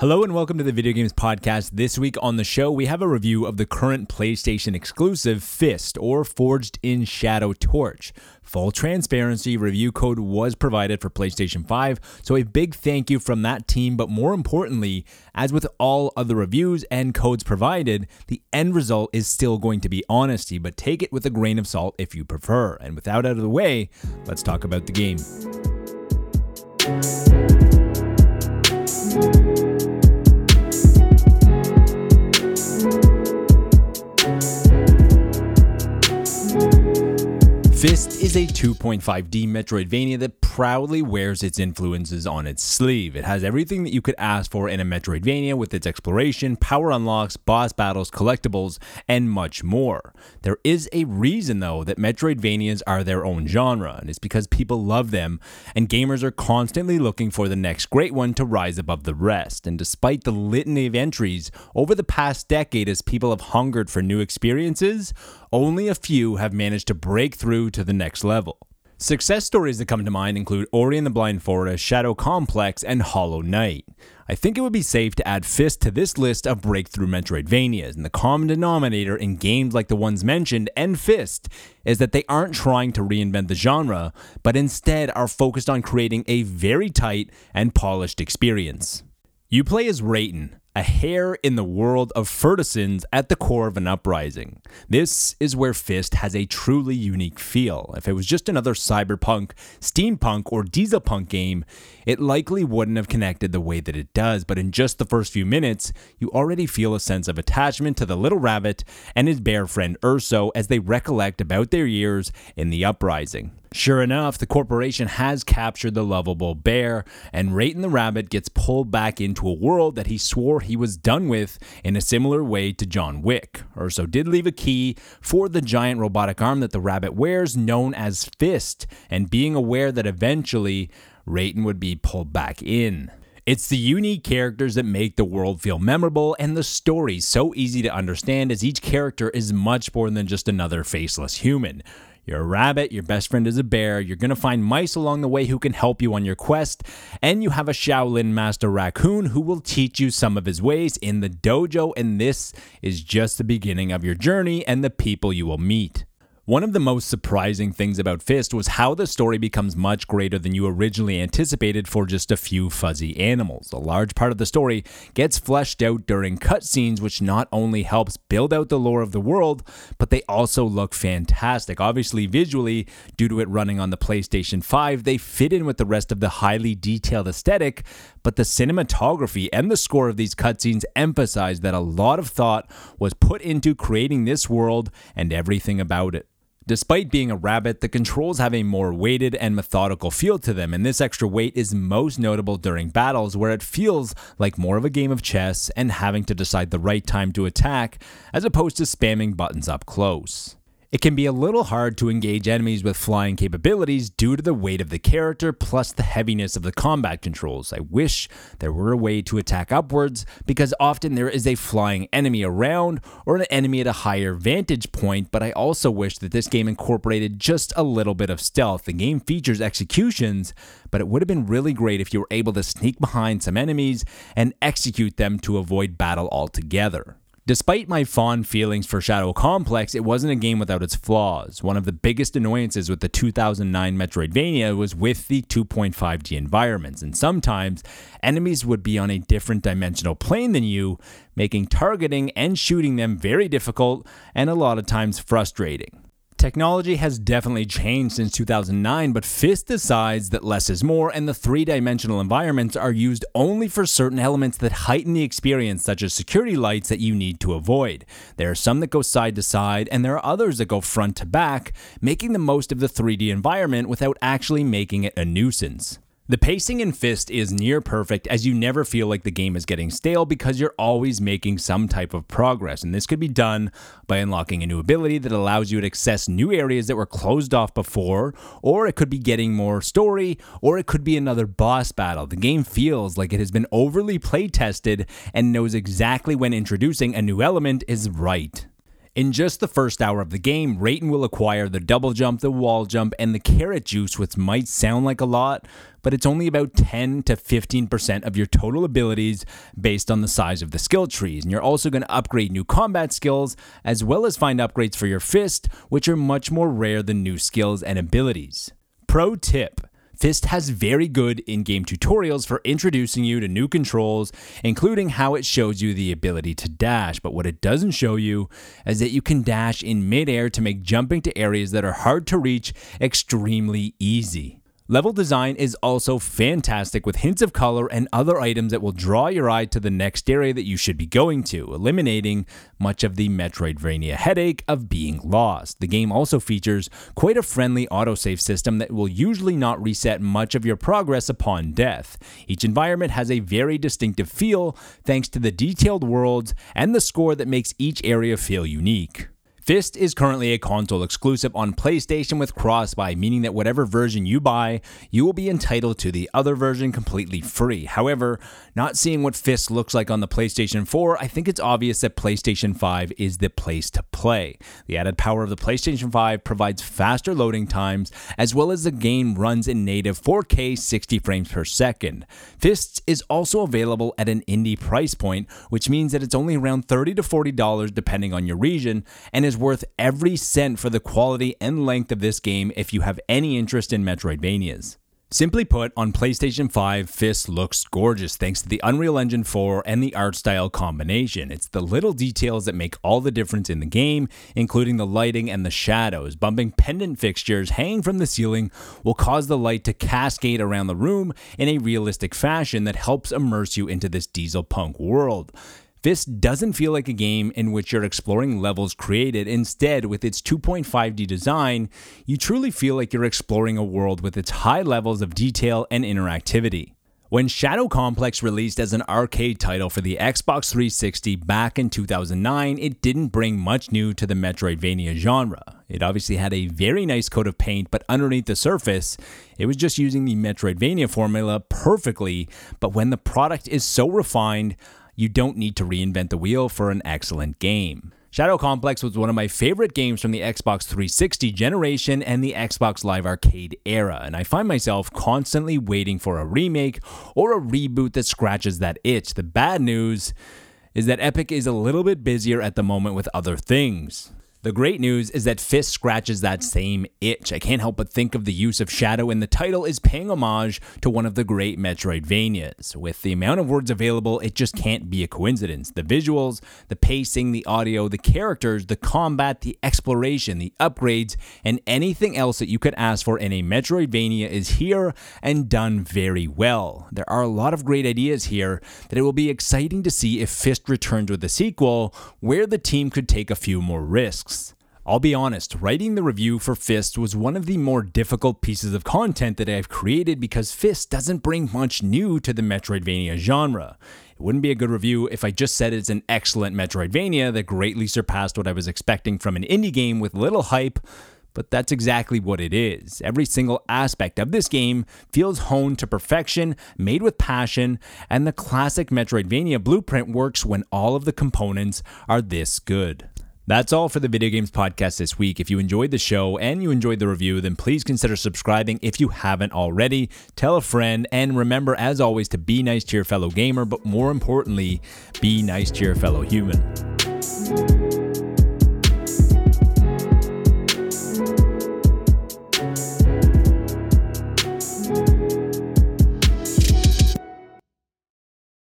Hello and welcome to the Video Games Podcast. This week on the show, we have a review of the current PlayStation exclusive Fist or Forged in Shadow Torch. Full transparency, review code was provided for PlayStation 5, so a big thank you from that team. But more importantly, as with all other reviews and codes provided, the end result is still going to be honesty, but take it with a grain of salt if you prefer. And without out of the way, let's talk about the game. Fist is a 2.5D Metroidvania that proudly wears its influences on its sleeve. It has everything that you could ask for in a Metroidvania with its exploration, power unlocks, boss battles, collectibles, and much more. There is a reason, though, that Metroidvanias are their own genre, and it's because people love them, and gamers are constantly looking for the next great one to rise above the rest. And despite the litany of entries, over the past decade as people have hungered for new experiences, only a few have managed to break through to the next level. Success stories that come to mind include Ori and the Blind Forest, Shadow Complex, and Hollow Knight. I think it would be safe to add Fist to this list of breakthrough Metroidvanias, and the common denominator in games like the ones mentioned and Fist is that they aren't trying to reinvent the genre, but instead are focused on creating a very tight and polished experience. You play as Rayton, a hare in the world of Furtisans at the core of an uprising. This is where Fist has a truly unique feel. If it was just another cyberpunk, steampunk, or dieselpunk game, it likely wouldn't have connected the way that it does, but in just the first few minutes, you already feel a sense of attachment to the little rabbit and his bear friend Urso as they recollect about their years in the uprising. Sure enough, the corporation has captured the lovable bear, and Rayton the rabbit gets pulled back into a world that he swore he was done with in a similar way to John Wick. Urso did leave a key for the giant robotic arm that the rabbit wears, known as Fist, and being aware that eventually Rayton would be pulled back in. It's the unique characters that make the world feel memorable and the story so easy to understand, as each character is much more than just another faceless human. You're a rabbit, your best friend is a bear, you're going to find mice along the way who can help you on your quest, and you have a Shaolin master raccoon who will teach you some of his ways in the dojo, and this is just the beginning of your journey and the people you will meet. One of the most surprising things about Fist was how the story becomes much greater than you originally anticipated for just a few fuzzy animals. A large part of the story gets fleshed out during cutscenes, which not only helps build out the lore of the world, but they also look fantastic. Obviously, visually, due to it running on the PlayStation 5, they fit in with the rest of the highly detailed aesthetic, but the cinematography and the score of these cutscenes emphasize that a lot of thought was put into creating this world and everything about it. Despite being a rabbit, the controls have a more weighted and methodical feel to them, and this extra weight is most notable during battles where it feels like more of a game of chess and having to decide the right time to attack, as opposed to spamming buttons up close. It can be a little hard to engage enemies with flying capabilities due to the weight of the character plus the heaviness of the combat controls. I wish there were a way to attack upwards, because often there is a flying enemy around or an enemy at a higher vantage point, but I also wish that this game incorporated just a little bit of stealth. The game features executions, but it would have been really great if you were able to sneak behind some enemies and execute them to avoid battle altogether. Despite my fond feelings for Shadow Complex, it wasn't a game without its flaws. One of the biggest annoyances with the 2009 Metroidvania was with the 2.5D environments, and sometimes enemies would be on a different dimensional plane than you, making targeting and shooting them very difficult and a lot of times frustrating. Technology has definitely changed since 2009, but Fist decides that less is more, and the three-dimensional environments are used only for certain elements that heighten the experience, such as security lights that you need to avoid. There are some that go side to side, and there are others that go front to back, making the most of the 3D environment without actually making it a nuisance. The pacing in Fist is near perfect, as you never feel like the game is getting stale because you're always making some type of progress, and this could be done by unlocking a new ability that allows you to access new areas that were closed off before, or it could be getting more story, or it could be another boss battle. The game feels like it has been overly play tested and knows exactly when introducing a new element is right. In just the first hour of the game, Rayton will acquire the double jump, the wall jump, and the carrot juice, which might sound like a lot, but it's only about 10 to 15% of your total abilities based on the size of the skill trees. And you're also going to upgrade new combat skills, as well as find upgrades for your fist, which are much more rare than new skills and abilities. Pro tip. Fist has very good in-game tutorials for introducing you to new controls, including how it shows you the ability to dash, but what it doesn't show you is that you can dash in mid-air to make jumping to areas that are hard to reach extremely easy. Level design is also fantastic with hints of color and other items that will draw your eye to the next area that you should be going to, eliminating much of the Metroidvania headache of being lost. The game also features quite a friendly autosave system that will usually not reset much of your progress upon death. Each environment has a very distinctive feel thanks to the detailed worlds and the score that makes each area feel unique. Fist is currently a console exclusive on PlayStation with cross-buy, meaning that whatever version you buy, you will be entitled to the other version completely free. However, not seeing what Fist looks like on the PlayStation 4, I think it's obvious that PlayStation 5 is the place to play. The added power of the PlayStation 5 provides faster loading times, as well as the game runs in native 4K 60 frames per second. Fist is also available at an indie price point, which means that it's only around $30 to $40 depending on your region, and is worth every cent for the quality and length of this game if you have any interest in Metroidvanias. Simply put, on PlayStation 5, Fist looks gorgeous thanks to the Unreal Engine 4 and the art style combination. It's the little details that make all the difference in the game, including the lighting and the shadows. Bumping pendant fixtures hanging from the ceiling will cause the light to cascade around the room in a realistic fashion that helps immerse you into this diesel punk world. Fist doesn't feel like a game in which you're exploring levels created. Instead, with its 2.5D design, you truly feel like you're exploring a world with its high levels of detail and interactivity. When Shadow Complex released as an arcade title for the Xbox 360 back in 2009, it didn't bring much new to the Metroidvania genre. It obviously had a very nice coat of paint, but underneath the surface, it was just using the Metroidvania formula perfectly. But when the product is so refined, you don't need to reinvent the wheel for an excellent game. Shadow Complex was one of my favorite games from the Xbox 360 generation and the Xbox Live Arcade era, and I find myself constantly waiting for a remake or a reboot that scratches that itch. The bad news is that Epic is a little bit busier at the moment with other things. The great news is that Fist scratches that same itch. I can't help but think of the use of Shadow in the title is paying homage to one of the great Metroidvanias. With the amount of words available, it just can't be a coincidence. The visuals, the pacing, the audio, the characters, the combat, the exploration, the upgrades, and anything else that you could ask for in a Metroidvania is here and done very well. There are a lot of great ideas here that it will be exciting to see if Fist returns with a sequel where the team could take a few more risks. I'll be honest, writing the review for Fist was one of the more difficult pieces of content that I've created because Fist doesn't bring much new to the Metroidvania genre. It wouldn't be a good review if I just said it's an excellent Metroidvania that greatly surpassed what I was expecting from an indie game with little hype, but that's exactly what it is. Every single aspect of this game feels honed to perfection, made with passion, and the classic Metroidvania blueprint works when all of the components are this good. That's all for the Video Games Podcast this week. If you enjoyed the show and you enjoyed the review, then please consider subscribing if you haven't already. Tell a friend, and remember, as always, to be nice to your fellow gamer, but more importantly, be nice to your fellow human.